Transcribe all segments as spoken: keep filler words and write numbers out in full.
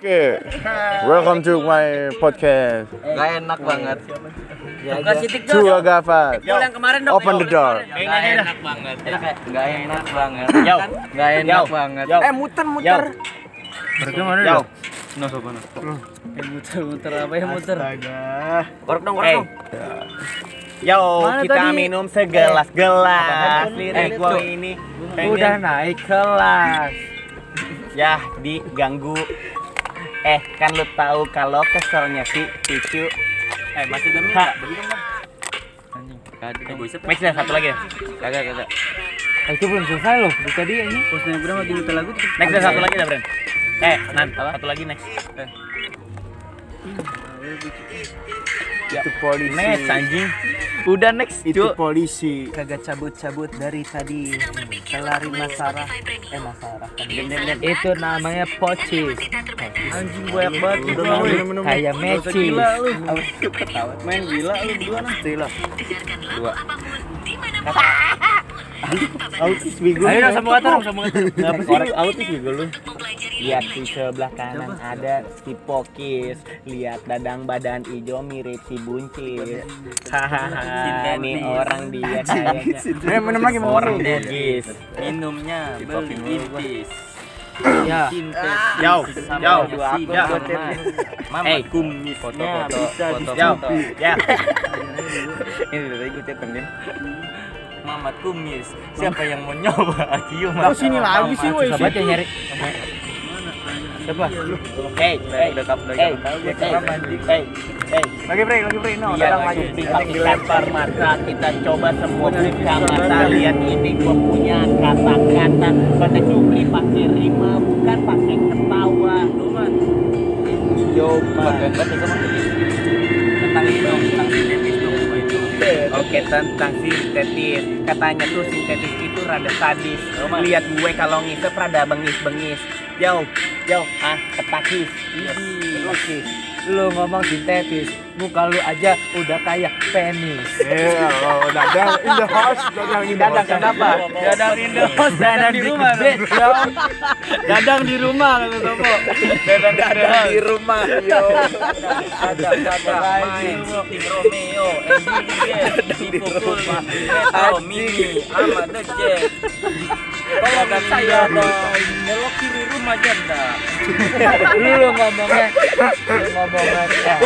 Okay, welcome to my podcast. Gak enak banget. Cua Gafat. Open the door. Gak enak banget. Gak enak banget. Gak enak banget. Eh muter muter. Berarti mana dong? No sopan. Eh muter muter apa ya muter? Korek dong korek dong. Yo, mana kita tadi? Minum segelas-gelas. Eh, gua ini pengen... udah naik kelas. Yah, diganggu. Eh, kan lu tahu kalau keselnya si Picu. Eh, masih demi enggak? Belum kan. Anjing, kadang. Match dah satu lagi. Kagak, kagak. Eh, itu belum selesai loh. Dari tadi ini. Posnya udah mati lupa lagu. Next dah satu lagi dah, Bren. Eh, Nan, satu lagi next. Eh. Ya. Itu polisi. Next anjing. Udah next itu cu. Polisi kagak cabut-cabut dari tadi kelari Masarah eh Masarah itu namanya pocis anjing banyak banget kayak meci main gila lu dua nanti lah dua autis bigo ayo dong sama kata sama kata ngapa sih autis bigo lu lihat di sebelah kanan ada si pokis lihat dadang badan ijo mirip si buncis hahaha ini orang dia kayaknya minum lagi mau orang buncis minumnya belitis ya yau yau ya eh kumi foto-foto foto-foto ya ini udah gue cepetin Mamat kumis. Siapa yang mau nyoba? Cium. Tahu sini lagi sih woi. Coba aja nyari. Coba. Hey, udah kap udah kap. Hey, hey. Lagi break, lagi break. No, udah lagi. Dilempar mata kita coba semua kata lihat ini gua punya kata-kata pada cupli pakai rima bukan pakai ketawa. Luman. Coba. Tentang ini dong, tentang ini. Oke, tentang sintetis. Katanya tuh sintetis itu rada sadis. Lihat gue kalau ngisep rada bengis-bengis. Yo, yo, ah, ketakis. Oke, lu ngomong sintetis, muka lu aja udah kayak penis. Iya, dadang in the house, dadang in the house. Dadang kenapa? Dadang in the house, dadang di rumah. Dadang di rumah, kamu. Dadang di rumah. Yo, dadang, dadang. Main tim Romeo, Andy. Dipukul Mimi sama The Jack. Kalau gak saya belok kiri rumah janda. Lu ngomongnya Lu ngomongnya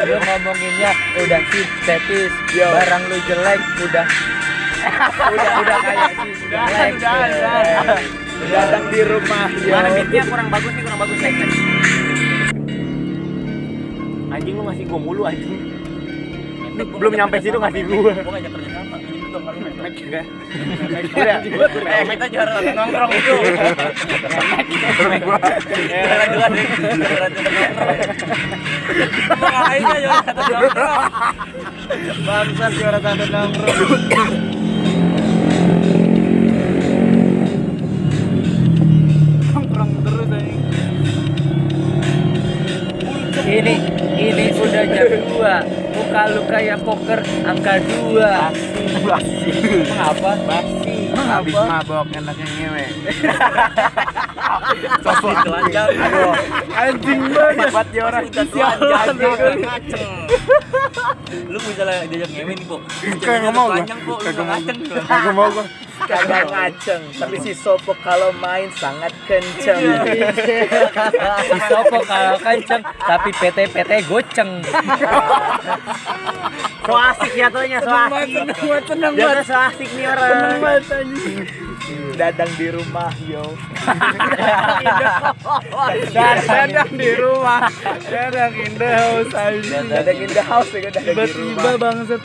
Lu ngomonginnya udah sintetis. Barang lu jelek udah Udah udah kayak sintetis. Udah udah Datang di rumah. Mana beatnya kurang bagus nih kurang bagus nih. Anjing lu ngasih gua mulu anjing. Belum nyampe situ ngasih gua. Gua ngajak kerja sama. Ini betul kali Mek. Mek kita jarang nongkrong itu. Mek gua. Jarang juga nih. Jarang nongkrong. Makanya ya kata nongkrong. Bangsat juara tanda nongkrong. Ini, ini udah jam dua. Muka lu kayak poker angka dua. Basi, basi. Mengapa? Basi. Habis mabok enaknya ngewe. Basi telanjang. Aduh, anjing banget. Buat dia orang udah telanjang. Ngaceng. Lu misalnya diajak ngewe nih, Po. Kayak enggak mau. Kagak ngaceng. Kagak mau gua. Kagak ngaceng, tapi si Sopo kalau main sangat kenceng. Si Sopo kalau kenceng, tapi P T P T goceng. So asik jatuhnya, so asik. Jangan so asik nih orang. Dadang di rumah, yo. Dadang di rumah. Dadang in the house. Dadang in the house, bego. Tiba-tiba bangset.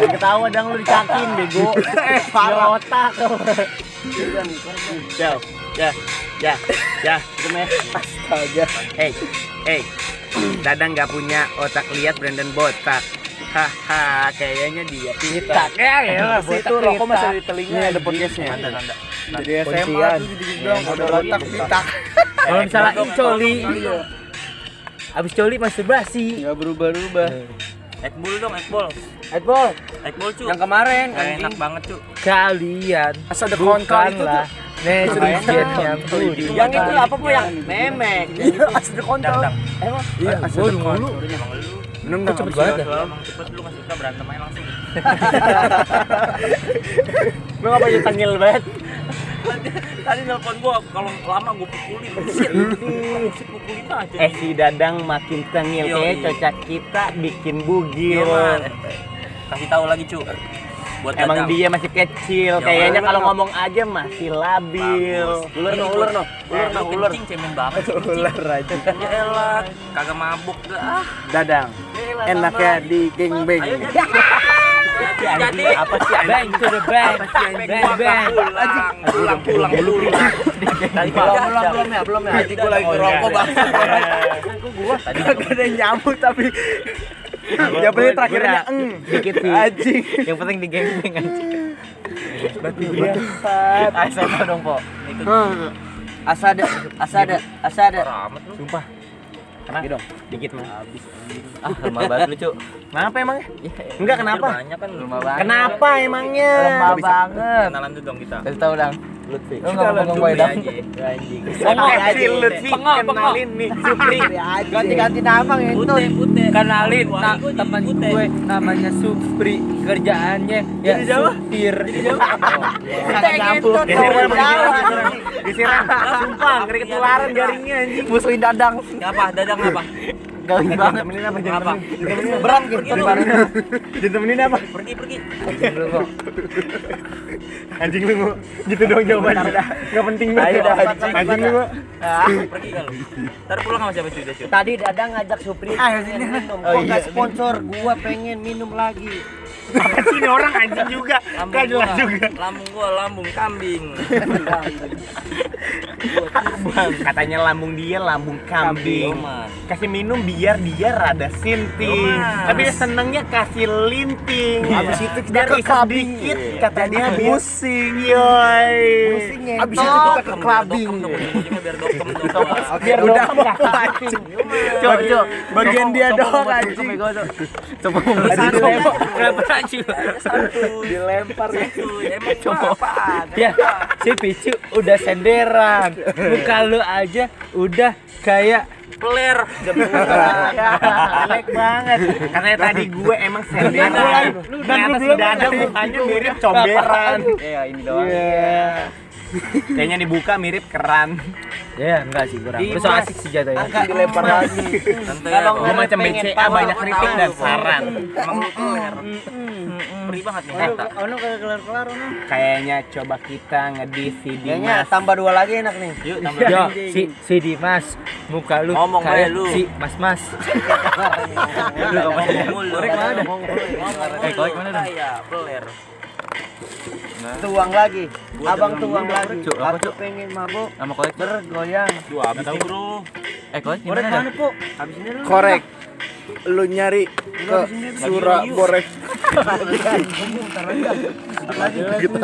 Ketawa dang lu dicakin, bego. Otak tuh. Ya, ya, ya, ya, cuma astaga. Hey, hey, Dadang nggak punya otak lihat Brandon botak. Haha, kayaknya dia pitak. Ya, ya, itu rokok masih di telinga ada podcastnya. Jadi S M A tuh dibilang ada otak pitak. Kalau misalnya coli, abis coli masturbasi. Nggak berubah-ubah. Ekbol dong, ekbol. Ekbol. Ekbol, cu. Yang kemarin. Enak banget, cu. Kalian. Asal ada kontrol itu, tuh. Bayangkan yang itu apa pun yang memek. Iya, asli kontol. Emang? Iya, asli kontol. Menang kok cepet banget. Emang cepet lu kasih suka berantem aja langsung. Gua ngapa jadi tengil banget. Tadi nelpon gua kalau lama gua pukulin. Pukulin aja. Eh si Dadang makin tengil kayak cocak kita bikin bugil. Kasih tahu lagi, Cu. Emang dia masih kecil, ya, kayaknya kalau ngomong aja masih labil. Ular no, ular no, ular no, ular. Kencing cemen banget, ular aja. Ya elah, kagak mabuk dah. Dadang, enaknya di King Bang. Jadi apa sih Bang? Itu the Bang. Bang Bang. Pulang, pulang, pulang. Tadi belum, belum ya, belum ya. Tadi gua lagi ngerokok bang. Tadi ada nyamuk tapi. Yang penting terakhirnya eng dikit anjing. Yang penting digeng-geng anjing. Batu biasa. Asa dong, Po. Asa ada, asa ada, asa ada. Sumpah. Kenapa dong? Dikit mah habis. Ah, lemah banget lu, Cuk. Kenapa emangnya? Enggak kenapa. Kenapa emangnya? Lemah banget. Kenalan dulu dong kita. Kasih tahu dong. Lutfi. Lu ngomong gue dong. Anjing. Ngomong Lutfi, kenalin nih Supri. Ganti-ganti nama gitu. Kenalin teman gue namanya Supri, kerjaannya ya supir. Kagak nyambung. Disiram. Sumpah, ngeri ketularan jaringnya anjing. Musuhin Dadang. Apa? Dadang apa? Gawin banget. Temenin apa? Apa? Berat gitu. Temenin apa? Pergi, pergi. Anjing lu mau gitu dong jawabannya. Enggak penting banget. Anjing lu. Pergi kan lu. Entar pulang sama siapa sudah, Cuk? Tadi Dadang ngajak Supri minum. Kok enggak sponsor? Gua pengen minum lagi. Apa sih ini orang anjing juga? Enggak jelas juga. Lambung gua lambung kambing. Katanya lambung dia lambung kambing. Kasih minum biar dia rada sinting. Tapi senengnya kasih linting. Habis itu kita ke sedikit katanya pusing. Yoi. Habis itu kita ke clubbing. Biar dokem dokem. Biar udah anjing. Coba bagian dia doang anjing. Coba ngomong. Satu dilempar itu emang apaan? Ya, si Picu udah senderan. Muka lu aja udah kayak peler. Jelek banget. Karena tadi gue emang senderan. Ternyata si Dadang mukanya mirip comberan. Iya, ini doang. Kayaknya dibuka mirip keran. Ya enggak sih kurang. Lu so asik sih jatuhnya. Agak dilempar lagi. Kalau gua macam B C A banyak kritik dan saran. Perih banget nih kata. Ono kayak kelar-kelar ono. Kayaknya coba kita ngedis si Dimas. Kayaknya tambah dua lagi enak nih. Yuk tambah lagi. Si si Dimas muka lu kayak si Mas-mas. Lu ngomong lu. Korek mana? Eh korek mana dah? Iya, beler. Tuang lagi, abang tuang lagi. Aku pengen mabuk sama kolektor goyang. Duh, habis ini bro. Eh, kolek gimana? Korek mana, Po? Habis ini lu. Korek. Lu nyari ke Surah Borek. Gak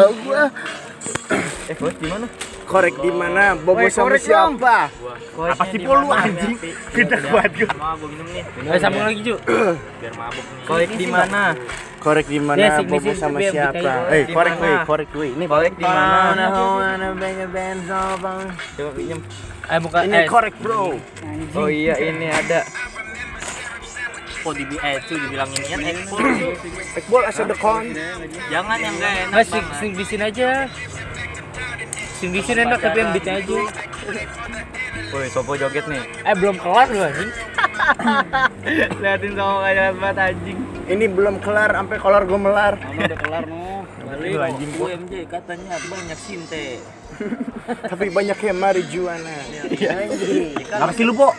tau gua. Eh, kolek gimana? Korek di mana? Bobo sama siapa? Apa sih Po lu anjing? Gede banget gua. Mau gua minum nih. Eh, sambung lagi, Ju. Biar mabuk nih. Korek di mana? Korek di mana? Bobo sama siapa? Eh, korek gue, korek gue. Ini korek di mana? Coba pinjam. Eh, bukan. Ini korek, bro. Oh iya, ini ada. Ekpo dibi eh itu dibilang ini kan ekpo. Ekpo asal dekon. Jangan yang enggak enak. Mas sing di sini aja. Sing di sini enak tapi yang beat aja. Woi, sopo joget nih. Eh, belum kelar lu anjing. Liatin sama kayak banget anjing. Ini belum kelar sampai kolor gue melar. Ono udah kelar noh. Balik anjing gue M J katanya banyak sinte. Tapi banyak yang marijuana. Iya. Apa sih lu, Po?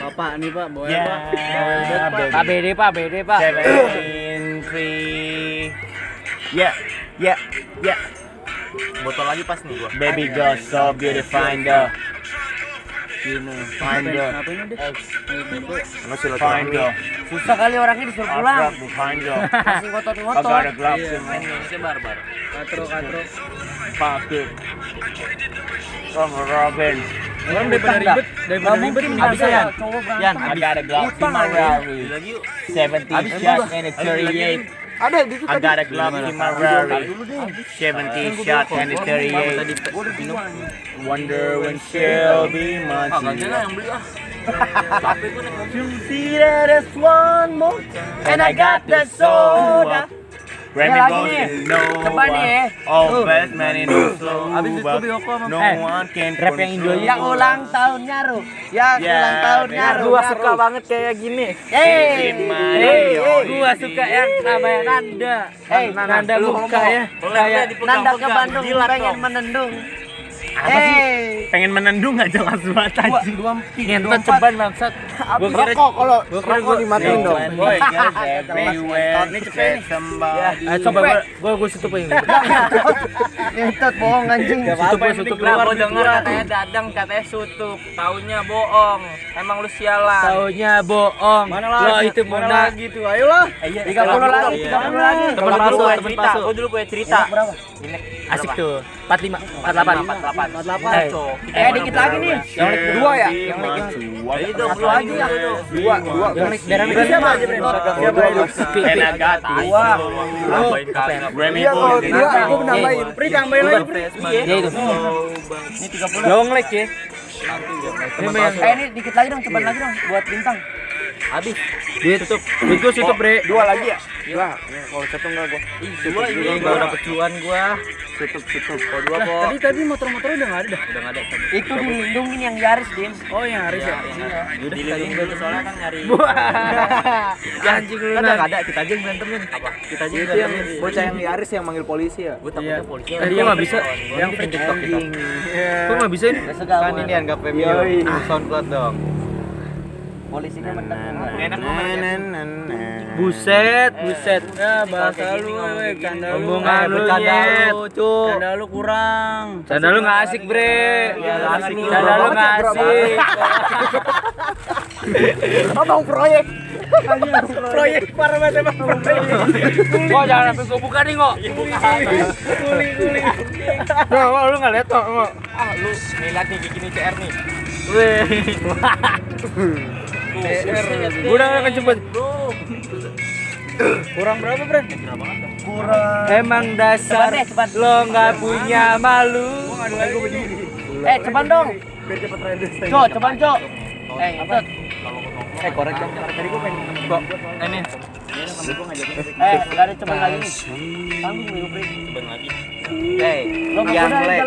Bapak nih, Pak. Bawa ya, Pak. Pak B D, Pak B D, Pak. tujuh tiga Ya, ya, ya. Botol lagi pas nih gua. Baby girl so beautiful finder. Gini, finder. Finder. Susah kali orangnya disuruh pulang. Finder. Masih ngotot-ngotot. Agak ada gelap sih. Indonesia barbar. Katro, katro. Papi. Tom Robin. Orang daripada ribet, daripada ribet abis ya. Yan, abis ada gelap lima Ferrari. seventy shots in a thirty-eight Ada di situ. Agak ada club Primavera, seventy shot and thirty-eight. Wonder when she'll be much. Ah, kagak yang beli ah. Tapi tu nak see that it's one more. And I got the soda. Grammy Gold, no one, all best man in the slow, no one can control. Yang ulang tahun Nyaru, yang ulang tahun Nyaru. Gua suka banget kayak gini. Hey, gua suka yang namanya Nanda. Hey, Nanda buka ya. Nanda ke Bandung pengen menendung. Apa sih? Pengen menendung nggak jelas banget aja. Gua pengen ceban langsat. Gua kira kalau gua dimatiin dong. Woi, ini cepet nih. Coba gua gua tutup ini. Ngetot bohong anjing. Tutup tutup keluar denger katanya Dadang katanya tutup. Taunya bohong. Emang lu sialan. Taunya bohong. Mana lagi itu mana lagi tuh. Ayolah. tiga puluh lagi, tiga puluh lagi. Temen masuk, temen masuk. Gua dulu gua cerita. Asik tuh. empat puluh lima, empat puluh delapan, empat puluh delapan. Eh dikit lagi nih. Yang dua ya. Yang dua lagi ya. Dua, dua. Yang dua siapa aja berapa? Siapa itu? Penaga dua. Grammy Gold. Dua. Aku nambahin. Pri tambahin lagi. Iya itu. Ini tiga puluh. Long leg ya. Eh ini dikit lagi dong. Coba lagi dong. Buat bintang. Habis. Ditutup. Ditutup tutup bre. Dua lagi ya. Dua. Kalau satu enggak gua. Ih, dua lagi. Gua udah pecuan gua. Tutup tutup. Kalau dua kok. Tadi tadi motor-motornya udah enggak ada dah. Udah enggak ada. Itu dilindungin yang Yaris, Dim. Oh, yang Yaris ya. Dilindungin dulu soalnya kan nyari. Ya anjing lu. Enggak ada, kita aja yang berantemin. Apa? Kita aja yang bocah yang Yaris yang manggil polisi ya. Gua takutnya polisi. Tadi enggak bisa. Yang TikTok kita. Kok enggak bisa ini? Kan ini enggak premium. SoundCloud dong. Polisi kan enak banget. Buset, buset. Ya bahasa lu we, canda lu. Omongan lu, canda lu kurang. Canda lu enggak asik, Bre. Canda lu enggak asik. Abang proyek. Proyek parah banget emang. Kok jangan sampai gua buka nih, kok. Kuli-kuli. Nah, lu enggak lihat kok. Ah, lu nih lihat nih gigi nih C R nih. Weh. Udah akan cepet. Kurang berapa, Bren? Kurang. Emang dasar lo nggak punya malu. Eh, cepat dong. Cok, cepat cok. Eh, cepat. Eh, korek dong. Tadi gue pengen. Kok? Ini. Eh, nggak ada cepat lagi nih. Tanggung dulu, Bren. Cepat lagi. Hey, yang lek,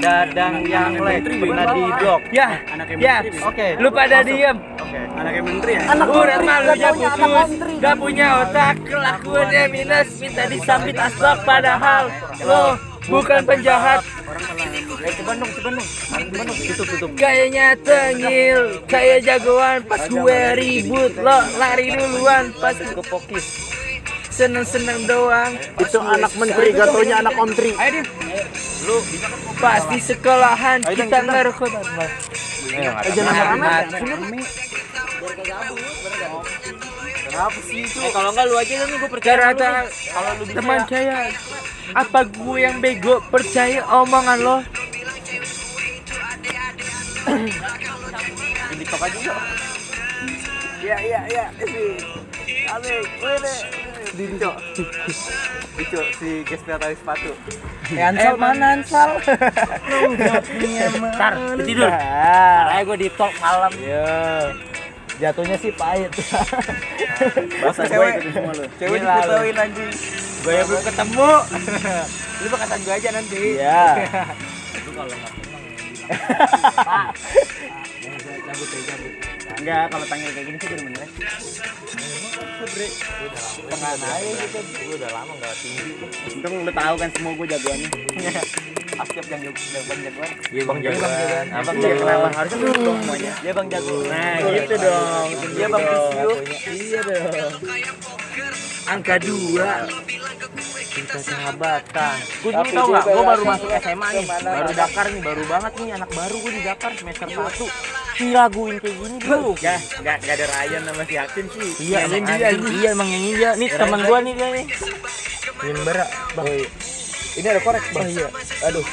Dadang yang lek, pernah di blok. Ya, ya, oke. Lu pada diem. Anaknya menteri ya? Udah malunya putus, gak punya otak, kelakuannya minus, minta disambit asbak padahal lo bukan penjahat. Kayaknya tengil, kayak jagoan pas gue ribut, lo lari duluan pas gue pokis. Seneng-seneng doang. Itu anak menteri, gatonya anak om tri. Ayo, Dim. Lu pas di sekolahan kita ngerokok. Jangan ramai. Kenapa sih itu? Kalau enggak lu aja nih, gue percaya lu. Kalau lu teman saya, apa gue yang bego percaya omongan lo? Ini kok aja yuk. Ya, ya, ya. Aduh, gue deh. Dicok, dicok si gesper tali sepatu. Ansal mana Ansal? Ntar tidur. Karena gue di talk malam. Jatuhnya sih pahit. Bahasa cewek, cewek diketahuin anjing. Gue yang belum ketemu. Lu bakasan gue aja nanti. Iya. Itu kalau nggak senang bilang. Pak, cabut, cabut. Enggak, kalau panggil kayak gini sih bener bener. Tengah naik gitu, gue udah lama nggak tinggi. Untung lu tahu kan semua gue jagoannya. Asyap yang jagoan jagoan. Iya bang jagoan. Abang jagoan. Harusnya lu dong semuanya. Iya bang jagoan. Nah gitu dong. Iya bang Pisio. Iya dong. Angka dua. Kita sahabatan. Gue nih tau nggak? Gue baru masuk S M A nih. Baru Dakar nih, baru banget nih anak baru gue di Dakar semester satu. Dilaguin kayak gini dulu. Gak, gak, gak ada Ryan sama si Yakin sih. Iya, emang dia, iya, emang yang ini dia. Nih teman gua nih dia nih. Membera, bang. Ini ada korek, bang. Iya. Aduh.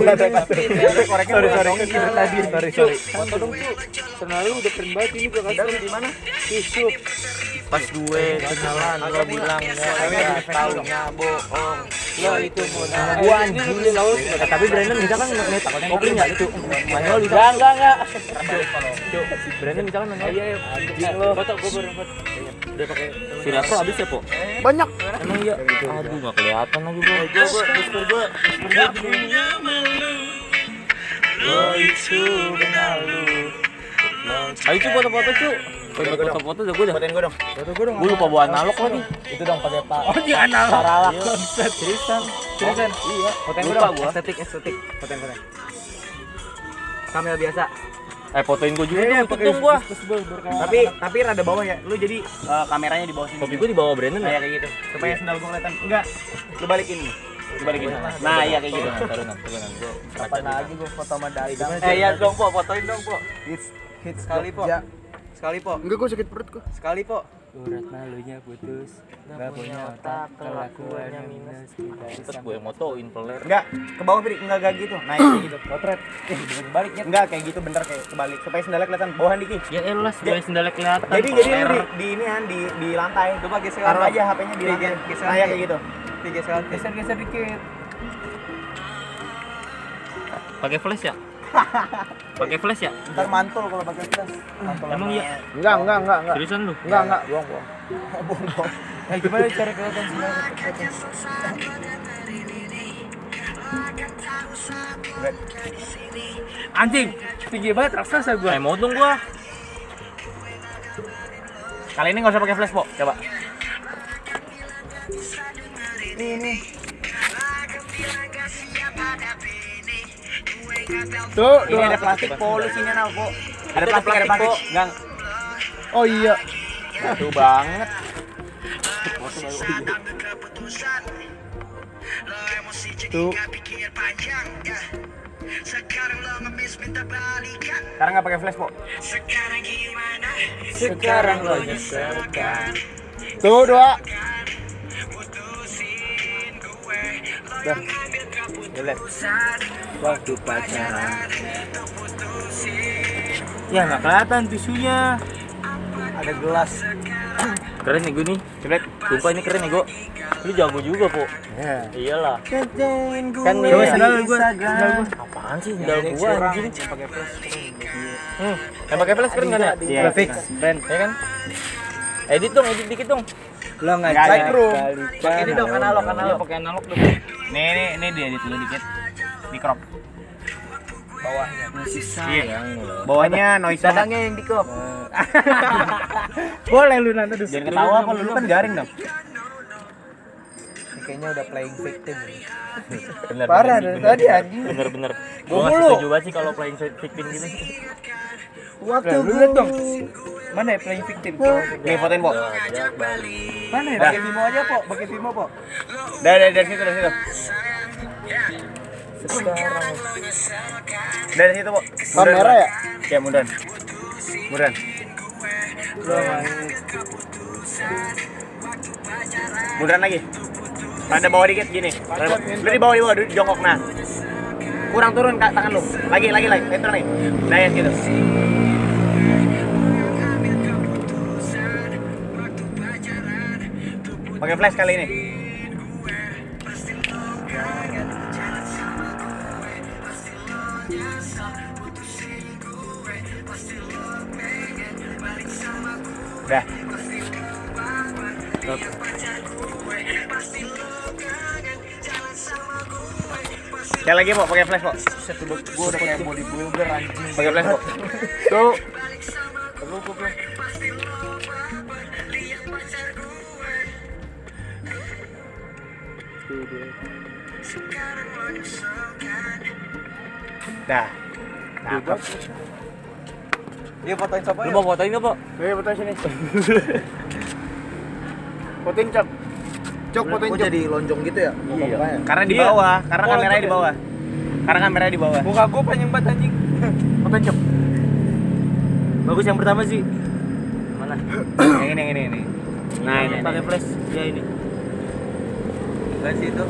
Udah ada koreknya. Sorry, sorry. Tadi, sorry, sorry. Foto dong, Cuk. Sebenarnya udah keren banget ini. Udah di mana? Di Cuk. Pas gue kenalan lo bilang gak taunya bohong. Lo itu modal gue anjilin lo. Tapi Brandon bisa kan nge-net kopling gak itu? Manual bisa enggak enggak enggak Brandon bisa kan nge-net. Iya iya anjing lo. Botok gue berempat. Udah pake Vira Pro abis ya po? Banyak. Emang iya? Aduh gak kelihatan lagi gue. Gue gue gue gue gak punya malu. Lo itu benar lu. Ayo cu foto-foto cu. Foto-foto udah gue dah. Fotoin gue dong. Foto gue dong. Gue lupa bawa analog lagi. Itu dong pakai pak. Oh di analog. Paralak konset. Trisan. Trisan. Iya. Fotoin gue dong. Estetik estetik. Fotoin fotoin. Kamera biasa. Eh fotoin gue juga dong. Fotoin gue. Tapi tapi rada bawah ya. Lu jadi kameranya di bawah sini. Kopi gue di bawah Brandon ya. Kayak gitu. Supaya sendal gue kelihatan. Enggak. Lu balikin. Dibalikin. Nah, iya kayak gitu. Taruh nang, taruh nang. Kapan lagi gua foto sama Dai. Eh, iya dong, Po, fotoin dong, Po. Hits, hits sekali, Po. Sekali, Po. Enggak, gua sakit perut gua. Sekali, Po. Urat nalunya putus, enggak punya otak, kelakuannya minus. Terus gua yang motoin peler. Enggak, ke bawah piring enggak kayak gitu. Naik gitu. Potret. Eh, dibaliknya. Enggak kayak gitu, bentar kayak kebalik. Supaya sendalnya kelihatan bawahan dikit. Ya elah, supaya sendalnya kelihatan. Jadi jadi di inian di di lantai. Coba geser aja H P-nya di lantai. Kayak kayak gitu. Geser geser geser dikit. Pakai flash ya? Pakai flash ya? Ntar mantul kalau pakai flash. Mantul. Emang iya? Enggak, enggak, enggak, enggak. Seriusan lu? Enggak, enggak, bohong, bohong. Bohong. Nah, gimana cara kelihatan semuanya? Anjing, tinggi banget raksasa gua. Eh, mau dong gua. Kali ini enggak usah pakai flash, Po. Coba. Nih nih. Tuh, ini ada plastik polus ini nal, Po. Ada plastik, ada plastik, Gang. Oh iya. Batu banget. Tuh. Sekarang enggak pakai flash, Po. Sekarang gimana? Sekarang lo nyeselkan. Tuh, dua. Dah. Jelas. Waktu pacaran. Ya nggak kelihatan tisunya. Ada gelas. Keren nih gue nih. Jelas. Sumpah ini keren nih gue. Lu jago juga, Po. Yeah. Iyalah. Kan nih sendal gue. Apaan sih sendal gue anjing? Pakai flash. Hmm. Yang pakai flash keren kan ya? Iya, fix. Keren, ya kan? Edit dong, edit dikit dong. Lo enggak Lightroom. Pakai ini dong analog, analog. Pakai analog dong. Nih, nih, nih diedit dulu dikit. Di crop. Bawahnya masih sayang lo. Bawahnya noise. Dadangnya yang di crop. Boleh lu nanti dulu. Jangan ketawa apa lu kan garing dong. Kayaknya udah playing victim. Bener. Parah tadi anjing. Bener-bener. Gua setuju banget sih kalau playing victim gitu. Waktu gue dong. Mana ya playing victim? Nih fotoin, Po. Mana ya? Pakai Vimo aja, Po. Pakai Vimo, Po. Dah, dah, dari situ, dari situ. Sekarang. Dari situ, Po. Kamera ya? Ya, mudahan. Mudahan. Mudahan lagi. Tanda bawah dikit gini. Lu di bawah, di bawah, jongkok nah. Kurang turun tangan lu. Lagi, lagi, lagi. Entar nih. Dah ya gitu. Pakai flash kali ini. Udah. Stop. Sekali lagi, Po, pakai flash, Po. Satu bot gua udah kayak bodybuilder anjing. Pakai flash, Po. Tuh. Terlupa gua. Dah. Cakep. Dia fotoin siapa ya? Lu mau fotoin enggak, Po? Nih, fotoin sini. Fotoin, Cok. Cok, fotoin, Cok. Jadi lonjong gitu ya? Iya. Karena di bawah, karena kameranya di bawah. Karena kameranya di bawah. Muka gua panjang banget anjing. Fotoin, Cok. Bagus yang pertama sih. Mana? Yang ini, yang ini, ini. Nah, ini pakai flash. Ya ini. Flash itu.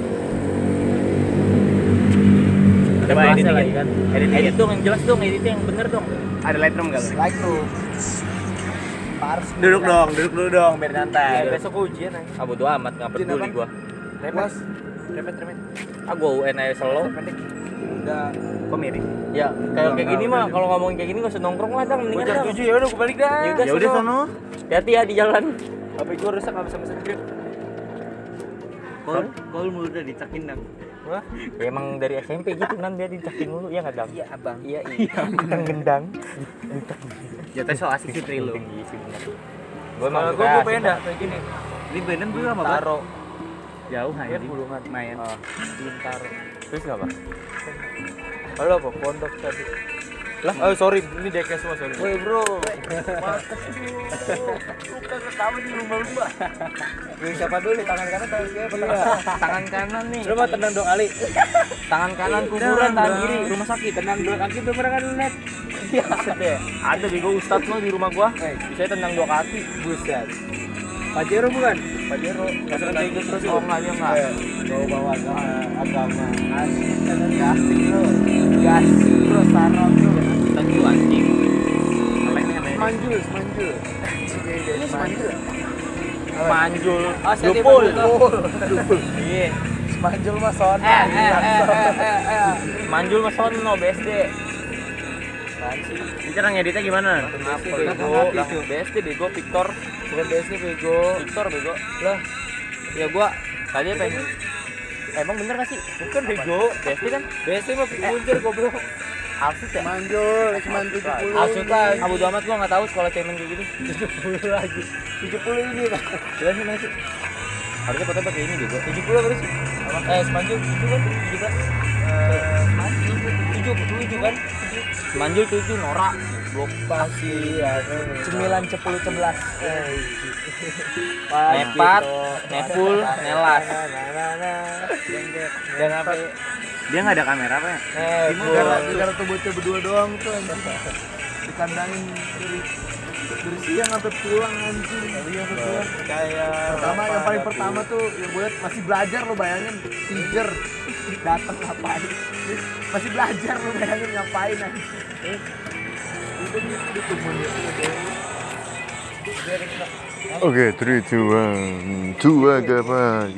Coba edit lagi kan. Edit dong yang jelas dong, edit yang bener dong. Ada Lightroom enggak? Lightroom. Duduk dong, duduk dulu dong biar nyantai. Ya, besok gua ujian aja. Ah bodo amat ngapet dulu di gua. Repet. Repet, repet. Ah gua U N aja selalu. Udah kok miring. Ya, kayak kayak gini mah kalau ngomongin kayak gini enggak usah nongkrong lah, Dang. Mendingan jam tujuh ya udah gua balik dah. Ya udah sono. Hati-hati ya di jalan. Apa gua rusak enggak bisa mesen grip. Kol, kol mulut udah dicakin, Dang. Wah, emang dari S M P gitu kan dia dicakin mulu, ya nggak Dang? Iya abang. Iya iya. Ditang gendang. Jatuh so asik sih Trilo. Gue mau gue pengen dah kayak gini. Ini beneran gue sama Taro. Jauh aja. Pulungan main. Bintaro. Terus nggak bang? Halo apa? Pondok tadi. Lah, oh sorry, ini dekes semua sorry. Woi bro, makasih dulu. Kita ketemu di rumah-rumah. Siapa dulu? Tangan kanan tangan kiri. Tangan kanan nih. Lu mau tenang dong Ali. Tangan kanan kuburan, tangan kiri rumah sakit. Tenang dua kaki tuh mereka net. Iya, sedih. Ada bego ustaz lo di rumah gua. Bisa tenang dua kaki. Buset. Pajero bukan? Pajero. Kasar kayak terus oh enggak ya enggak. Bawa-bawa agama. Asik tenang ya asik lo. Asik bro, sarap bro. Tadi anjing. Manjul, manjul. Ini manjul. Manjul. Oh, dupul. Dupul. Iya. Manjul mah sono. Eh, eh, eh, eh. Manjul mah sono B S D. Lanjut. Sekarang ngeditnya gimana? Kenapa bego? B S D bego, Victor. Bukan B S D bego. Victor bego. Lah. Ya gua tadi pengen. Emang bener enggak sih? Bukan bego. B S D kan? B S D mah punjer goblok. Asut ya? Manjul, cuma tujuh puluh. Asut lah, Abu Dhamat gua gak tahu sekolah cemen kayak gitu. tujuh puluh lagi. tujuh puluh ini kan? Jelas sih mana sih? Harusnya foto pakai ini juga. tujuh puluh baru sih? Eh, Manjul tujuh kan? tujuh belas? Manjul tujuh kan? Manjul tujuh, norak. Blok pasti ya. Cemilan cepuluh cebelas. Nepat, nepul, nelas. Dan apa ya? Dia nggak ada kamera apa ya? Eh, ini gara-gara tuh bocah berdua doang tuh anjing. Dikandangin dari dari siang sampai pulang anjing. Iya betul. Kayak pertama yang paling pertama tuh yang gue liat masih belajar lo bayangin teacher datang ngapain? Masih belajar lo bayangin ngapain anjing. Itu itu semuanya. Oke, three, two, one, two, apa?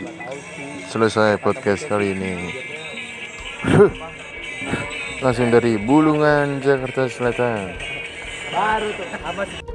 Selesai podcast kali ini. Langsung dari Bulungan, Jakarta Selatan. Baru tuh apa sih?